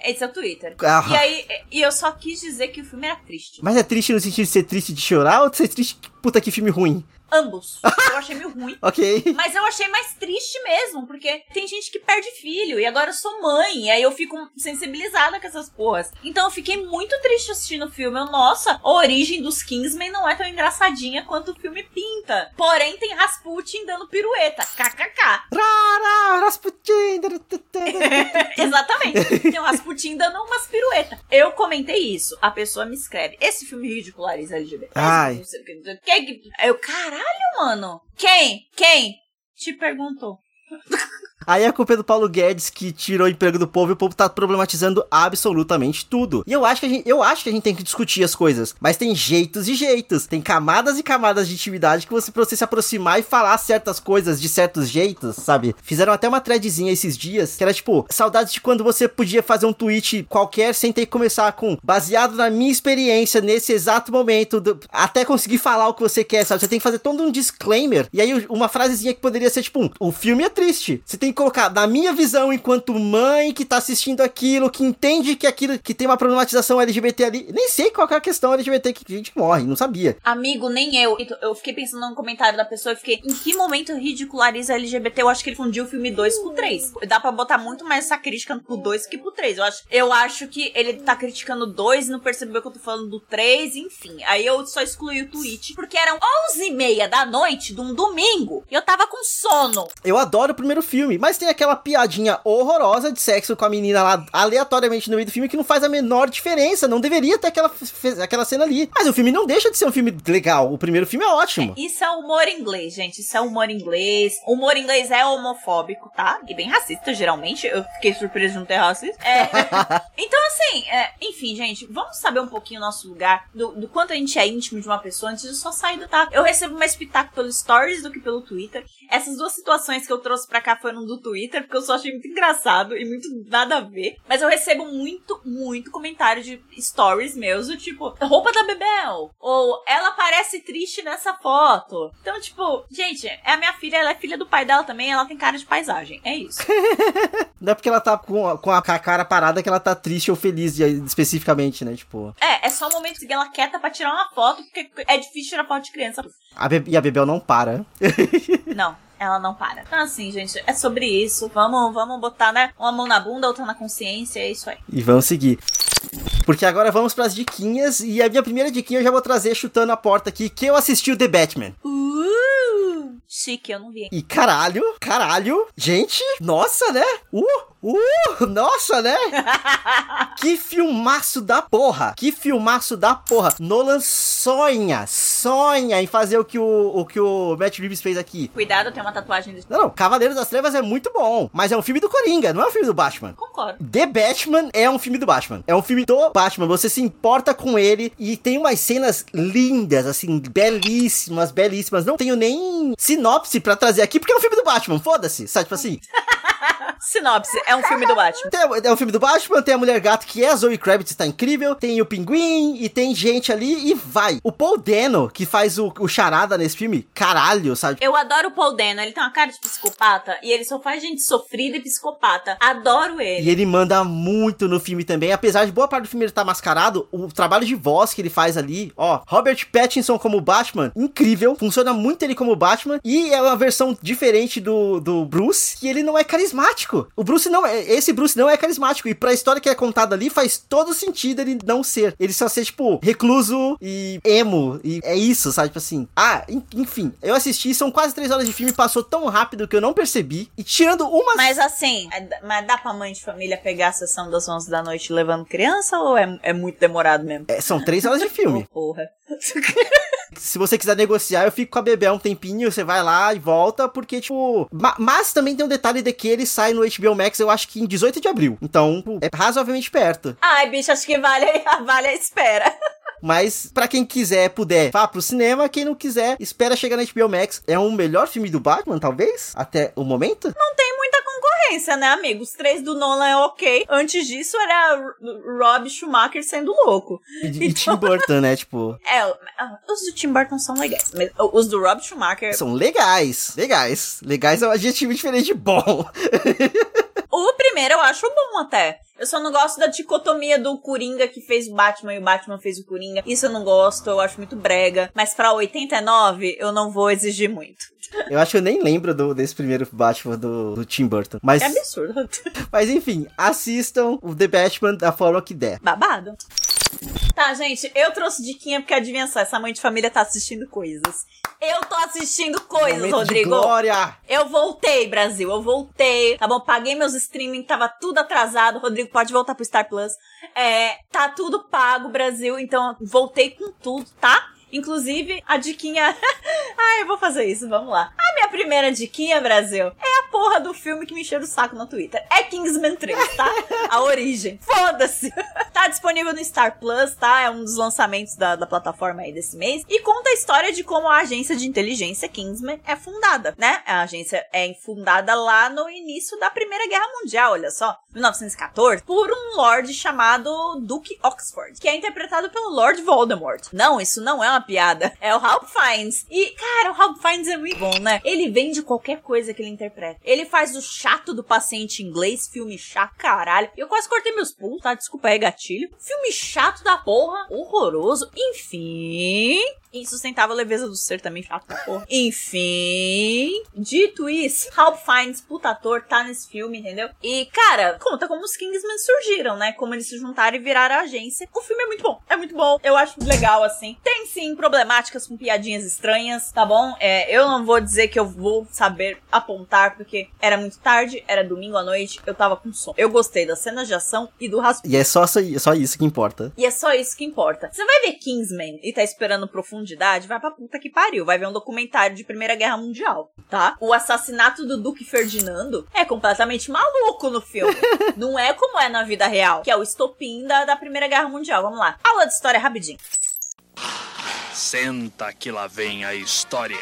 Ah. E aí, eu só quis dizer que o filme era triste. Mas é triste no sentido de ser triste de chorar ou de ser triste... Puta, que filme ruim. Ambos. Eu achei meio ruim. Ok. Mas eu achei mais triste mesmo, porque tem gente que perde filho, e agora eu sou mãe, e aí eu fico sensibilizada com essas porras. Então eu fiquei muito triste assistindo o filme. Nossa, a origem dos Kingsman não é tão engraçadinha quanto o filme pinta. Porém, tem Rasputin dando pirueta. KKK. Rara, Rasputin. Exatamente. Tem o Rasputin dando umas piruetas. Eu comentei isso. A pessoa me escreve. Esse filme ridiculariza LGBT. Ai. Não sei o que. Eu, caralho, mano. Quem te perguntou? Aí a culpa é do Paulo Guedes, que tirou o emprego do povo, e o povo tá problematizando absolutamente tudo. E eu acho que a gente tem que discutir as coisas, mas tem jeitos e jeitos, tem camadas e camadas de intimidade que você, pra você se aproximar e falar certas coisas de certos jeitos, sabe? Fizeram até uma threadzinha esses dias, que era tipo, saudades de quando você podia fazer um tweet qualquer sem ter que começar com, baseado na minha experiência nesse exato momento, até conseguir falar o que você quer, sabe? Você tem que fazer todo um disclaimer, e aí uma frasezinha que poderia ser tipo, o filme é triste, você tem colocar da minha visão enquanto mãe que tá assistindo aquilo, que entende que aquilo que tem uma problematização LGBT ali, nem sei qual que é a questão LGBT que a gente morre, não sabia. Amigo, nem eu. Eu fiquei pensando no comentário da pessoa, eu fiquei, em que momento ridiculariza LGBT? Eu acho que ele fundiu o filme 2 com 3. Dá pra botar muito mais essa crítica pro 2 que pro 3. Eu acho que ele tá criticando 2 e não percebeu que eu tô falando do 3, enfim. Aí eu só excluí o tweet, porque eram 11h30 da noite de um domingo e eu tava com sono. Eu adoro o primeiro filme, mas tem aquela piadinha horrorosa de sexo com a menina lá, aleatoriamente no meio do filme, que não faz a menor diferença, não deveria ter aquela cena ali. Mas o filme não deixa de ser um filme legal, o primeiro filme é ótimo. Isso é humor inglês, gente, isso é humor inglês. Humor inglês é homofóbico, tá? E bem racista, geralmente, eu fiquei surpresa de não ter racista. Então, assim, enfim, gente, vamos saber um pouquinho o nosso lugar, do quanto a gente é íntimo de uma pessoa antes de só sair do taco. Eu recebo mais pitaco pelo Stories do que pelo Twitter. Essas duas situações que eu trouxe pra cá foram do Twitter, porque eu só achei muito engraçado e muito nada a ver, mas eu recebo muito, muito comentário de stories meus, do tipo, roupa da Bebel, ou ela parece triste nessa foto. Então, tipo, gente, é a minha filha, ela é filha do pai dela também, ela tem cara de paisagem, é isso. Não é porque ela tá com a cara parada que ela tá triste ou feliz, especificamente, né, tipo... É só o momento que ela quieta pra tirar uma foto, porque é difícil tirar foto de criança. E a Bebel não para. Não. Ela não para. Então, assim, gente, é sobre isso. Vamos botar, né? Uma mão na bunda, outra na consciência, é isso aí. E vamos seguir. Porque agora vamos pras diquinhas. E a minha primeira diquinha eu já vou trazer chutando a porta aqui, que eu assisti o The Batman. Chique, eu não vi. E caralho, gente, nossa, né? Nossa, né? Que filmaço da porra! Que filmaço da porra! Nolan sonha em fazer o que o Matt Reeves fez aqui. Cuidado, tem uma tatuagem desse... Não, Cavaleiros das Trevas é muito bom, mas é um filme do Coringa, não é um filme do Batman. Concordo. The Batman é um filme do Batman. É um filme do Batman, você se importa com ele e tem umas cenas lindas, assim, belíssimas, belíssimas. Não tenho nem sinopse pra trazer aqui, porque é um filme do Batman, foda-se, sabe, tipo assim... Sinopse, é um filme do Batman. É um filme do Batman, tem a Mulher Gato, que é a Zoe Kravitz, tá incrível, tem o Pinguim, e tem gente ali, e vai. O Paul Dano, que faz o charada nesse filme, caralho, sabe? Eu adoro o Paul Dano, ele tem uma cara de psicopata, e ele só faz gente sofrida e psicopata. Adoro ele. E ele manda muito no filme também, apesar de boa parte do filme ele tá mascarado, o trabalho de voz que ele faz ali, ó, Robert Pattinson como Batman, incrível, funciona muito ele como Batman, e é uma versão diferente do Bruce, que ele não é carismático. Esse Bruce não é carismático. E pra história que é contada ali, faz todo sentido ele não ser. Ele só ser, tipo, recluso e emo. E é isso, sabe? Tipo assim. Ah, enfim. Eu assisti, são quase 3 horas de filme. Passou tão rápido que eu não percebi. E tirando uma... Mas assim, mas dá pra mãe de família pegar a sessão das 11 da noite levando criança? Ou é muito demorado mesmo? São 3 horas de filme. Oh, porra. Se você quiser negociar, eu fico com a Bebê um tempinho, você vai lá e volta, porque, tipo... Mas também tem um detalhe de que ele sai no HBO Max, eu acho que em 18 de abril. Então, é razoavelmente perto. Ai, bicho, acho que vale a espera. Mas, pra quem quiser, puder, vá pro cinema. Quem não quiser, espera chegar na HBO Max. É o melhor filme do Batman, talvez? Até o momento? Não tem muita concorrência, né, amigo? Os 3 do Nolan é ok. Antes disso, era Rob Schumacher sendo louco. E Tim Burton, né, tipo... os do Tim Burton são legais. Mas os do Rob Schumacher... São legais. Legais. Legais é um adjetivo diferente de bom. O primeiro eu acho bom até. Eu só não gosto da dicotomia do Coringa que fez o Batman e o Batman fez o Coringa. Isso eu não gosto, eu acho muito brega. Mas pra 89, eu não vou exigir muito. Eu acho que eu nem lembro desse primeiro Batman do Tim Burton. Mas, é absurdo. Mas enfim, assistam o The Batman da forma que der. Babado. Tá, gente, eu trouxe diquinha porque adivinha só, essa mãe de família tá assistindo coisas. Eu tô assistindo coisas, momento Rodrigo. Glória! Eu voltei, Brasil, eu voltei. Tá bom, paguei meus streaming, tava tudo atrasado. Rodrigo, pode voltar pro Star Plus. Tá tudo pago, Brasil, então voltei com tudo, tá? Inclusive, a diquinha... Ah, eu vou fazer isso, vamos lá. A minha primeira diquinha, Brasil, é a porra do filme que me encheu o saco no Twitter. É Kingsman 3, tá? A origem. Foda-se! Tá disponível no Star Plus, tá? É um dos lançamentos da plataforma aí desse mês. E conta a história de como a agência de inteligência Kingsman é fundada, né? A agência é fundada lá no início da Primeira Guerra Mundial, olha só. 1914, por um lord chamado Duke Oxford, que é interpretado pelo Lord Voldemort. Não, isso não é uma piada. É o Ralph Fiennes. E, cara, o Ralph Fiennes é muito bom, né? Ele vende qualquer coisa que ele interpreta. Ele faz o chato do paciente inglês, filme chato, caralho. Eu quase cortei meus pulos, tá? Desculpa aí, gatilho. Filme chato da porra, horroroso. Enfim... Insustentável leveza do ser também, chato da porra. Enfim... Dito isso, Ralph Fiennes, puta ator, tá nesse filme, entendeu? E, cara, conta como os Kingsmen surgiram, né? Como eles se juntaram e viraram a agência. O filme é muito bom. É muito bom. Eu acho legal, assim. Tem, sim, problemáticas com piadinhas estranhas, tá bom? Eu não vou dizer que eu vou saber apontar, porque era muito tarde, era domingo à noite, eu tava com sono. Eu gostei das cenas de ação e do rascunho. E é só isso que importa. E é só isso que importa. Você vai ver Kingsman e tá esperando profundidade, vai pra puta que pariu. Vai ver um documentário de Primeira Guerra Mundial, tá? O assassinato do Duque Ferdinando é completamente maluco no filme. Não é como é na vida real, que é o estopim da Primeira Guerra Mundial. Vamos lá. Aula de história rapidinho. Senta que lá vem a história.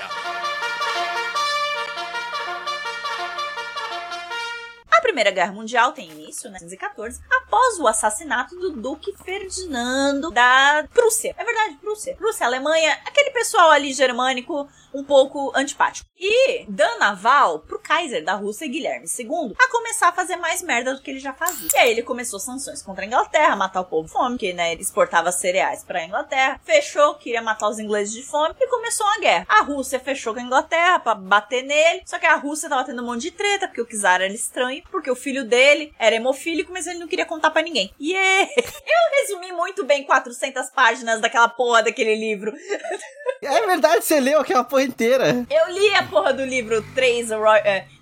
A Primeira Guerra Mundial tem início, né, em 1914, após o assassinato do Duque Ferdinando da Prússia. É verdade, Prússia. Prússia, Alemanha, aquele pessoal ali germânico um pouco antipático. E dando aval pro Kaiser da Rússia, Guilherme II, a começar a fazer mais merda do que ele já fazia. E aí ele começou sanções contra a Inglaterra, matar o povo de fome, que, né, ele exportava cereais pra Inglaterra, fechou, queria matar os ingleses de fome, e começou uma guerra. A Rússia fechou com a Inglaterra pra bater nele, só que a Rússia tava tendo um monte de treta, porque o Czar era estranho, porque o filho dele era hemofílico, mas ele não queria contar pra ninguém. Eu resumi muito bem 400 páginas daquela porra daquele livro. É verdade, você leu aquela porra inteira. Eu li a porra do livro 3,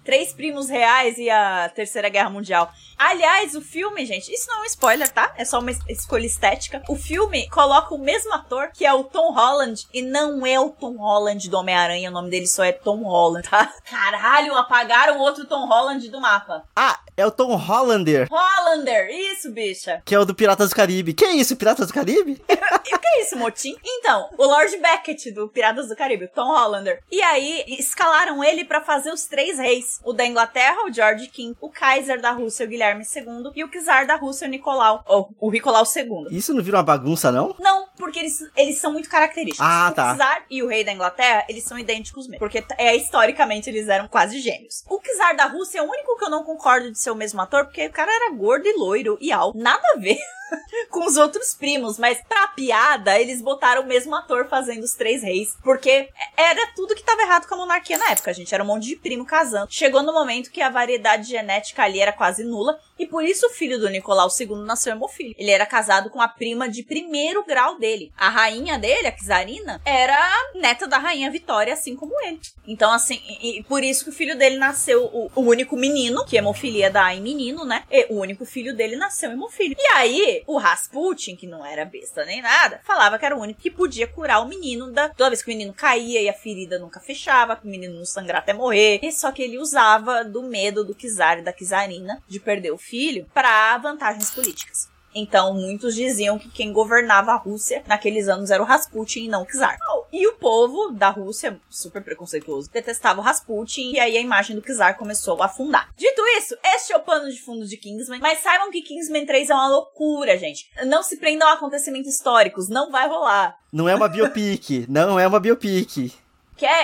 Três Primos Reais e a Terceira Guerra Mundial. Aliás, o filme, gente, isso não é um spoiler, tá? É só uma escolha estética. O filme coloca o mesmo ator, que é o Tom Holland, e não é o Tom Holland do Homem-Aranha, o nome dele só é Tom Holland, tá? Caralho, apagaram o outro Tom Holland do mapa. Ah, é o Tom Hollander. Hollander, isso, bicha. Que é o do Piratas do Caribe. Que isso, Piratas do Caribe? Que é isso, motim? Então, o Lord Beckett do Piratas do Caribe, o Tom Hollander. E aí, escalaram ele pra fazer os três reis. O da Inglaterra, o George King, o Kaiser da Rússia, o Guilherme II, e o czar da Rússia, o Nicolau, ou o Nicolau II. Isso não vira uma bagunça, não? Não, porque eles são muito característicos. Ah, tá. O czar e o rei da Inglaterra, eles são idênticos mesmo, porque historicamente eles eram quase gêmeos. O czar da Rússia é o único que eu não concordo de ser o mesmo ator, porque o cara era gordo e loiro e alto. Nada a ver com os outros primos, mas pra piada eles botaram o mesmo ator fazendo os três reis, porque era tudo que tava errado com a monarquia na época, gente, era um monte de primo casando. Chegou no momento que a variedade genética ali era quase nula, e por isso o filho do Nicolau II nasceu hemofílico. Ele era casado com a prima de primeiro grau dele. A rainha dele, a czarina, era neta da rainha Vitória, assim como ele. Então, assim, e por isso que o filho dele nasceu, o único menino, que hemofilia dá em menino, né? E o único filho dele nasceu hemofílico. E aí, o Rasputin, que não era besta nem nada, falava que era o único que podia curar o menino toda vez que o menino caía e a ferida nunca fechava, que o menino não sangrava até morrer. E só que ele usava do medo do czar e da czarina de perder o filho para vantagens políticas. Então, muitos diziam que quem governava a Rússia naqueles anos era o Rasputin e não o czar. E o povo da Rússia, super preconceituoso, detestava o Rasputin, e aí a imagem do czar começou a afundar. Dito isso, este é o pano de fundo de Kingsman, mas saibam que Kingsman 3 é uma loucura, gente. Não se prendam a acontecimentos históricos, não vai rolar. Não é uma biopic, não é uma biopic.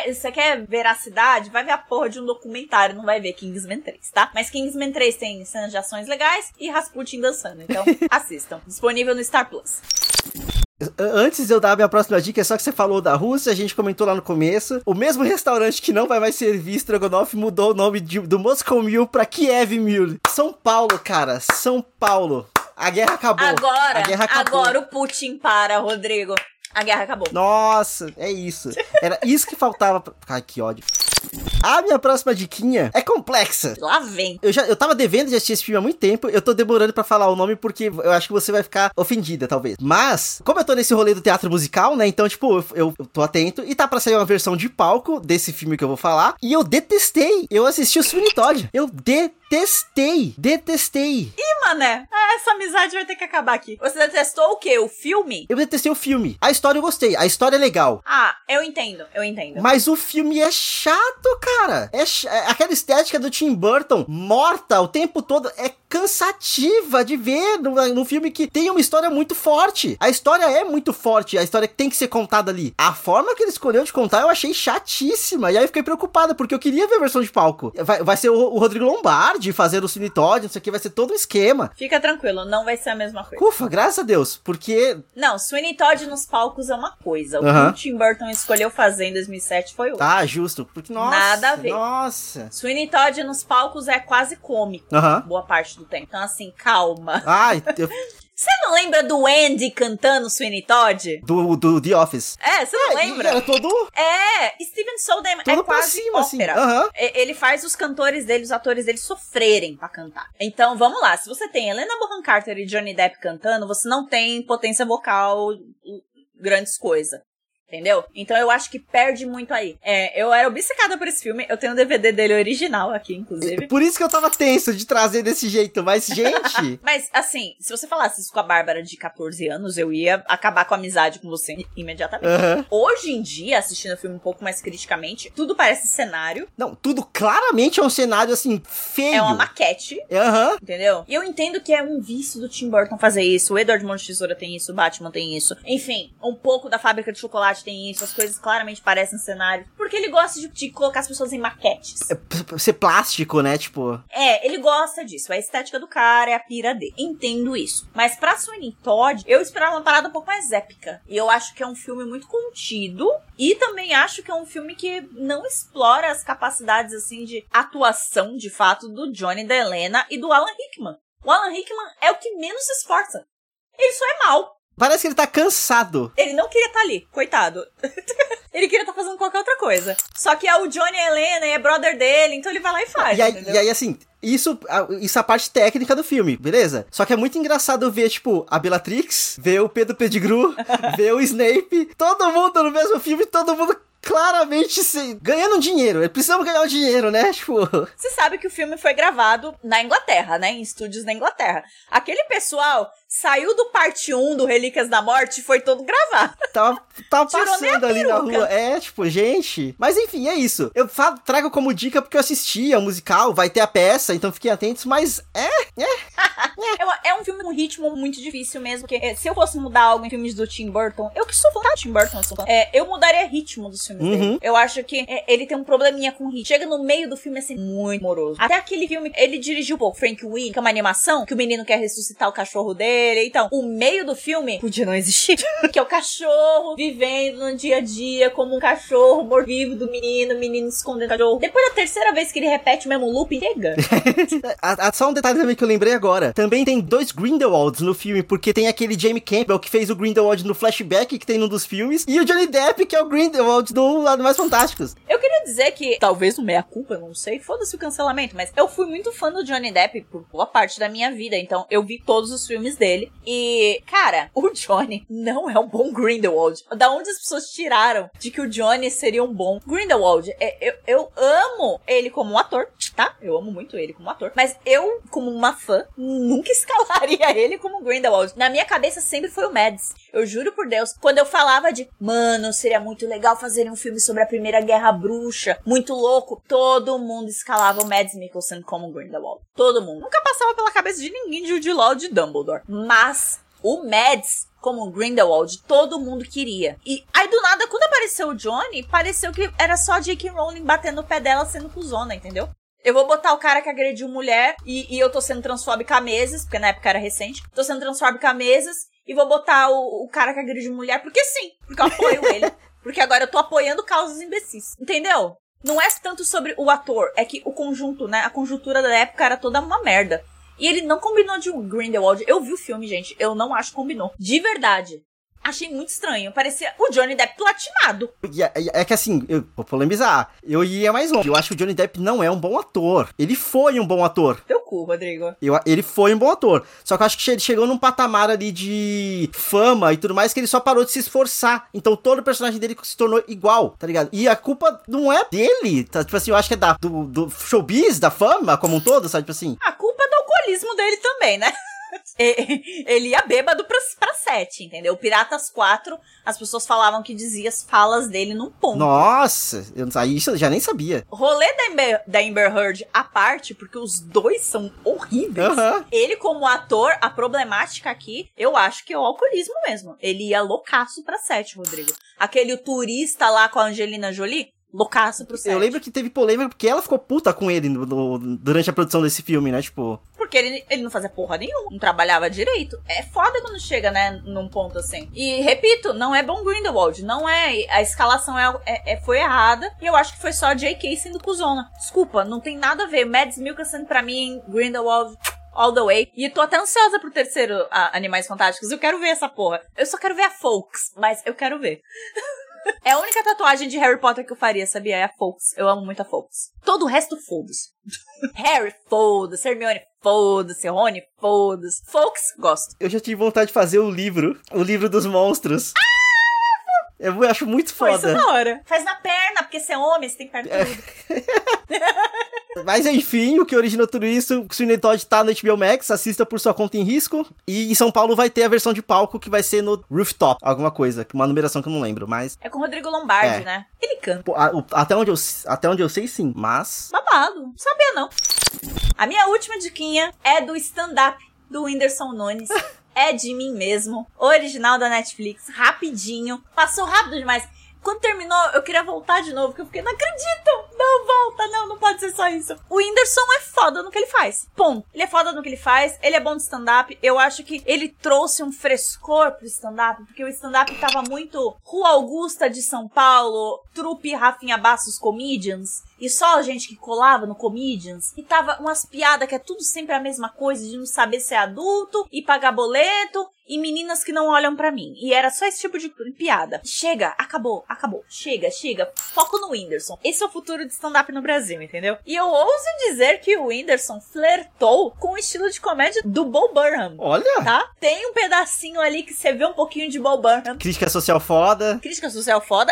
Você quer veracidade? Vai ver a porra de um documentário, não vai ver Kingsman 3, tá? Mas Kingsman 3 tem cenas de ações legais e Rasputin dançando, então assistam. Disponível no Star Plus. Antes de eu dar a minha próxima dica, é só que você falou da Rússia, a gente comentou lá no começo. O mesmo restaurante que não vai mais servir Strogonoff mudou o nome do Moscow Mule pra Kiev Mule. São Paulo, cara, São Paulo. A guerra acabou. Agora o Putin para, Rodrigo. A guerra acabou. Nossa, é isso. Era isso que faltava. Ai, que ódio. A minha próxima diquinha é complexa. Lá vem. Eu tava devendo de assistir esse filme há muito tempo. Eu tô demorando pra falar o nome porque eu acho que você vai ficar ofendida, talvez. Mas, como eu tô nesse rolê do teatro musical, né? Então, tipo, eu tô atento. E tá pra sair uma versão de palco desse filme que eu vou falar. E eu detestei. Eu assisti o Sweeney Todd. Eu detestei. Ih, mané. Essa amizade vai ter que acabar aqui. Você detestou o quê? O filme? Eu detestei o filme. A história eu gostei. A história é legal. Ah, eu entendo. Mas o filme é chato, cara. É aquela estética do Tim Burton morta o tempo todo. É cansativa de ver num filme que tem uma história muito forte. A história é muito forte. A história que tem que ser contada ali. A forma que ele escolheu de contar eu achei chatíssima. E aí eu fiquei preocupada, porque eu queria ver a versão de palco. Vai ser o Rodrigo Lombardi fazer o Sweeney Todd, não sei o que. Vai ser todo um esquema. Fica tranquilo, não vai ser a mesma coisa. Ufa, graças a Deus, porque... Não, Sweeney Todd nos palcos é uma coisa. O que o Tim Burton escolheu fazer em 2007 foi outra. Ah, justo. Porque, nossa, nada a ver. Nossa. Sweeney Todd nos palcos é quase cômico. Boa parte do tempo. Então, assim, calma. Ai, eu... Você não lembra do Andy cantando Sweeney Todd? Do The Office. É, você não lembra? Era todo... É, Steven Soderbergh é quase cima, ópera. Assim. Uhum. Ele faz os cantores dele, os atores dele sofrerem pra cantar. Então, vamos lá. Se você tem Helena Bonham Carter e Johnny Depp cantando, você não tem potência vocal, grandes coisas. Entendeu? Então eu acho que perde muito aí. Eu era obcecada por esse filme. Eu tenho o DVD dele original aqui, inclusive. Por isso que eu tava tenso de trazer desse jeito. Mas, gente... Mas, assim, se você falasse isso com a Bárbara de 14 anos, eu ia acabar com a amizade com você imediatamente. Hoje em dia, assistindo o filme um pouco mais criticamente, tudo parece cenário. Não, tudo claramente é um cenário, assim, feio. É uma maquete. Entendeu? E eu entendo que é um vício do Tim Burton fazer isso. O Edward Mão de Tesoura tem isso, o Batman tem isso. Enfim, um pouco da Fábrica de Chocolate tem isso, as coisas claramente parecem cenário. Porque ele gosta de colocar as pessoas em maquetes. Ser plástico, né? Tipo... É, ele gosta disso. É a estética do cara, é a pira dele. Entendo isso. Mas pra Sweeney Todd, eu esperava uma parada um pouco mais épica. E eu acho que é um filme muito contido. E também acho que é um filme que não explora as capacidades, assim, de atuação, de fato, do Johnny, da Helena e do Alan Rickman. O Alan Rickman é o que menos se esforça. Ele só é mal. Parece que ele tá cansado. Ele não queria estar ali, coitado. Ele queria estar fazendo qualquer outra coisa. Só que o Johnny é Helena e é brother dele, então ele vai lá e faz, entendeu? E aí, assim... Isso é a parte técnica do filme, beleza? Só que é muito engraçado ver, tipo, a Bellatrix, ver o Pedro Pettigrew, ver o Snape, todo mundo no mesmo filme, todo mundo claramente ganhando dinheiro. Eles precisam ganhar o dinheiro, né? Tipo... Você sabe que o filme foi gravado na Inglaterra, né? Em estúdios na Inglaterra. Aquele pessoal saiu do parte 1 do Relíquias da Morte e foi todo gravar. Tava passando ali na rua. É, tipo, gente... Mas enfim, é isso. Eu trago como dica porque eu assisti ao musical, vai ter a peça, então fiquem atentos, mas é um filme com um ritmo muito difícil mesmo, porque se eu fosse mudar algo em filmes do Tim Burton, eu que sou fã do Tim Burton, eu mudaria ritmo dos filmes dele. Eu acho que ele tem um probleminha com ritmo. Chega no meio do filme assim, muito moroso. Até aquele filme, ele dirigiu, Frank Wynne, que é uma animação, que o menino quer ressuscitar o cachorro dele, então, o meio do filme podia não existir, que é o cachorro vivendo no dia a dia como um cachorro morto vivo do menino, o menino escondendo o cachorro. Depois da terceira vez que ele repete o mesmo loop, chega. Só um detalhe também que eu lembrei agora. Também tem 2 Grindelwalds no filme, porque tem aquele Jamie Campbell que fez o Grindelwald no flashback que tem num dos filmes, e o Johnny Depp que é o Grindelwald do Lado Mais Fantásticos. Eu queria dizer que, talvez não meia culpa, não sei, foda-se o cancelamento, mas eu fui muito fã do Johnny Depp por boa parte da minha vida, então eu vi todos os filmes dele, e, cara, o Johnny não é um bom Grindelwald. Da onde as pessoas tiraram de que o Johnny seria um bom Grindelwald? Eu amo ele como um ator, tá? Eu amo muito ele como um ator, mas eu, como uma fã, nunca escalaria ele como Grindelwald. Na minha cabeça sempre foi o Mads. Eu juro por Deus, quando eu falava de mano, seria muito legal fazerem um filme sobre a Primeira Guerra Bruxa, muito louco, todo mundo escalava o Mads Mikkelsen como Grindelwald. Todo mundo. Nunca passava pela cabeça de ninguém de Jude Law de Dumbledore. Mas o Mads como Grindelwald, todo mundo queria. E aí, do nada, quando apareceu o Johnny, pareceu que era só J.K. Rowling batendo o pé dela sendo cuzona, entendeu? Eu vou botar o cara que agrediu mulher e eu tô sendo transfóbica há meses, porque na época era recente, tô sendo transfóbica há meses e vou botar o cara que agrediu mulher porque sim, porque eu apoio ele. Porque agora eu tô apoiando causas imbecis, entendeu? Não é tanto sobre o ator, é que o conjunto, né? A conjuntura da época era toda uma merda. E ele não combinou de um Grindelwald. Eu vi o filme, gente, eu não acho que combinou. De verdade. Achei muito estranho. Parecia o Johnny Depp platinado. É que assim, eu vou polemizar. Eu ia mais longe. Eu acho que o Johnny Depp não é um bom ator. Ele foi um bom ator. Teu cu, Rodrigo. Ele foi um bom ator. Só que eu acho que ele chegou num patamar ali de fama e tudo mais que ele só parou de se esforçar. Então todo o personagem dele se tornou igual, tá ligado? E a culpa não é dele. Tá? Tipo assim, eu acho que é do showbiz, da fama como um todo, sabe? Tipo assim. A culpa é do alcoolismo dele também, né? Ele ia bêbado pra 7, entendeu? Piratas 4, as pessoas falavam que dizia as falas dele num ponto. Nossa, isso eu já nem sabia. Rolê da Amber Heard à parte, porque os dois são horríveis. Uhum. Ele como ator, a problemática aqui, eu acho que é o alcoolismo mesmo. Ele ia loucaço pra 7, Rodrigo. Aquele turista lá com a Angelina Jolie, loucaço pro 7. Eu lembro que teve polêmica porque ela ficou puta com ele durante a produção desse filme, né? Tipo... Porque ele não fazia porra nenhuma, não trabalhava direito. É foda quando chega, né, num ponto assim. E, repito, não é bom Grindelwald, não é... A escalação foi errada, e eu acho que foi só J.K. sendo cuzona. Desculpa, não tem nada a ver. Mads Mikkelsen, pra mim, Grindelwald... all the way. E tô até ansiosa pro terceiro Animais Fantásticos. Eu quero ver essa porra. Eu só quero ver a Fawkes, mas eu quero ver. É a única tatuagem de Harry Potter que eu faria, sabia? É a Fawkes. Eu amo muito a Fawkes. Todo o resto, foda-se. Harry, foda-se. Hermione, foda-se. Rony, foda-se. Fawkes, gosto. Eu já tive vontade de fazer o livro dos monstros. Ah! Eu acho muito foda. Foi isso na hora. Faz na perna, porque você é homem, você tem perna tudo. Mas enfim, o que originou tudo isso, o Sweeney Todd tá no HBO Max, assista por sua conta em risco. E em São Paulo vai ter a versão de palco que vai ser no Rooftop, alguma coisa, uma numeração que eu não lembro, mas... É com o Rodrigo Lombardi, né? Ele canta. Pô, até onde eu sei, sim, mas... Babado, não sabia não. A minha última diquinha é do stand-up do Whindersson Nunes. É de mim mesmo, original da Netflix, rapidinho, passou rápido demais. Quando terminou, eu queria voltar de novo, porque eu fiquei, não acredito, não volta, não pode ser só isso. O Whindersson é foda no que ele faz, ponto. Ele é foda no que ele faz, ele é bom de stand-up, eu acho que ele trouxe um frescor pro stand-up, porque o stand-up tava muito Rua Augusta de São Paulo, trupe Rafinha Bastos Comedians... E só a gente que colava no Comedians. E tava umas piadas que é tudo sempre a mesma coisa, de não saber ser adulto, e pagar boleto, e meninas que não olham pra mim. E era só esse tipo de piada. Chega, acabou. Chega. Foco no Whindersson. Esse é o futuro de stand-up no Brasil, entendeu? E eu ouso dizer que o Whindersson flertou com o estilo de comédia do Bo Burnham. Olha! Tá? Tem um pedacinho ali que você vê um pouquinho de Bo Burnham. Crítica social foda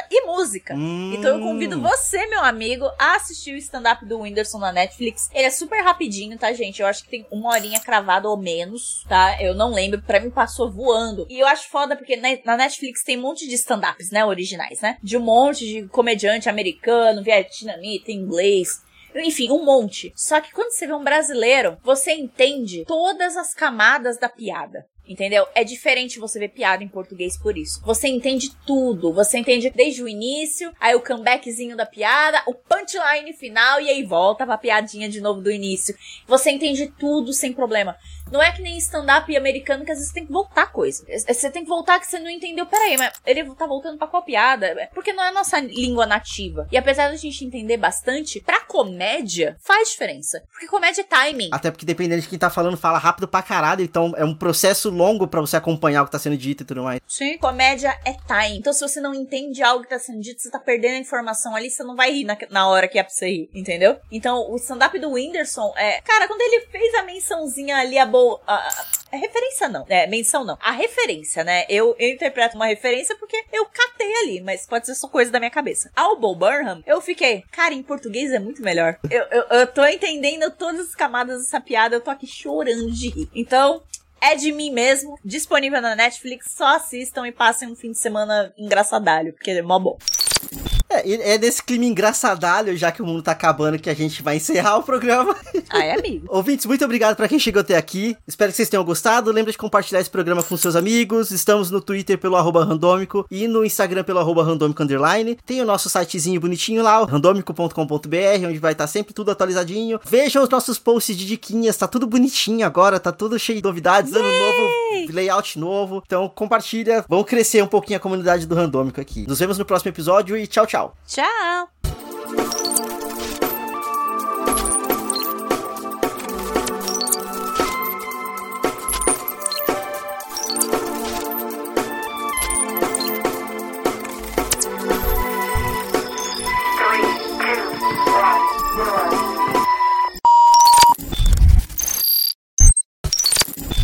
e música. Então eu convido você, meu amigo, a assistir o stand-up do Whindersson na Netflix. Ele é super rapidinho, tá, gente? Eu acho que tem 1 horinha cravada ou menos, tá? Eu não lembro. Pra mim passou voando. E eu acho foda porque na Netflix tem um monte de stand-ups, né, originais, né? De um monte de comediante americano, vietnamita, inglês, enfim, um monte. Só que quando você vê um brasileiro, você entende todas as camadas da piada. Entendeu? É diferente você ver piada em português por isso. Você entende tudo. Você entende desde o início, aí o comebackzinho da piada, o punchline final, e aí volta pra piadinha de novo do início. Você entende tudo sem problema. Não é que nem stand-up americano que às vezes tem que voltar coisa. Você tem que voltar que você não entendeu. Peraí, mas ele tá voltando pra qual piada? Porque não é a nossa língua nativa. E apesar da gente entender bastante, pra comédia faz diferença. Porque comédia é timing. Até porque dependendo de quem tá falando, fala rápido pra caralho. Então é um processo longo pra você acompanhar o que tá sendo dito e tudo mais. Sim. Comédia é time. Então se você não entende algo que tá sendo dito, você tá perdendo a informação ali, você não vai rir na hora que é pra você rir, entendeu? Então o stand-up do Whindersson é... Cara, quando ele fez a mençãozinha ali, a boa... A referência não, é menção não. A referência, né? Eu interpreto uma referência porque eu catei ali, mas pode ser só coisa da minha cabeça. Ao Bo Burnham, eu fiquei... Cara, em português é muito melhor. Eu tô entendendo todas as camadas dessa piada, eu tô aqui chorando de rir. Então... É de mim mesmo, disponível na Netflix, só assistam e passem um fim de semana engraçadalho, porque é mó bom. É desse clima engraçadalho, já que o mundo tá acabando, que a gente vai encerrar o programa. Ah, é, amigo. Ouvintes, muito obrigado pra quem chegou até aqui. Espero que vocês tenham gostado. Lembra de compartilhar esse programa com seus amigos. Estamos no Twitter pelo @randômico e no Instagram pelo @randômico_. Tem o nosso sitezinho bonitinho lá, randômico.com.br, onde vai estar sempre tudo atualizadinho. Vejam os nossos posts de diquinhas. Tá tudo bonitinho agora, tá tudo cheio de novidades. Yay! Ano novo, layout novo. Então compartilha. Vamos crescer um pouquinho a comunidade do Randômico aqui. Nos vemos no próximo episódio e tchau, tchau. Tchau!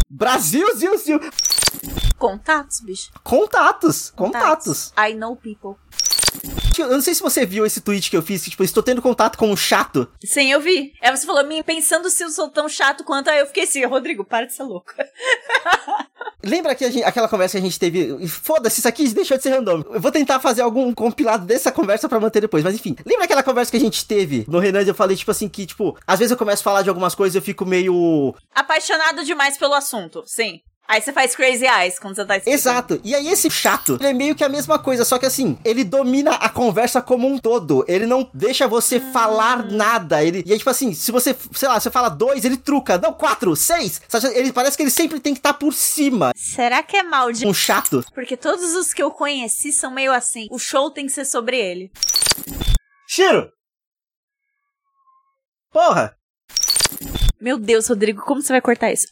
Brasil, Zil! Contatos, bicho. Contatos. I know people. Eu não sei se você viu esse tweet que eu fiz, que tipo, estou tendo contato com um chato. Sim, eu vi. Aí você falou, pensando se eu sou tão chato quanto... Aí eu fiquei assim, Rodrigo, para de ser louco. Lembra que aquela conversa que a gente teve? Foda-se, isso aqui deixou de ser randômico. Eu vou tentar fazer algum compilado dessa conversa pra manter depois, mas enfim. Lembra aquela conversa que a gente teve no Renan? Eu falei, tipo assim, que tipo... Às vezes eu começo a falar de algumas coisas e eu fico meio... Apaixonado demais pelo assunto, sim. Aí você faz crazy eyes quando você tá explicando. Exato. E aí esse chato, ele é meio que a mesma coisa, só que assim, ele domina a conversa como um todo. Ele não deixa você falar nada. E aí, tipo assim, se você, sei lá, você fala 2, ele truca. Não, 4, 6. Ele parece que ele sempre tem que estar por cima. Será que é mal de... Um chato? Porque todos os que eu conheci são meio assim. O show tem que ser sobre ele. Cheiro! Porra! Meu Deus, Rodrigo, como você vai cortar isso?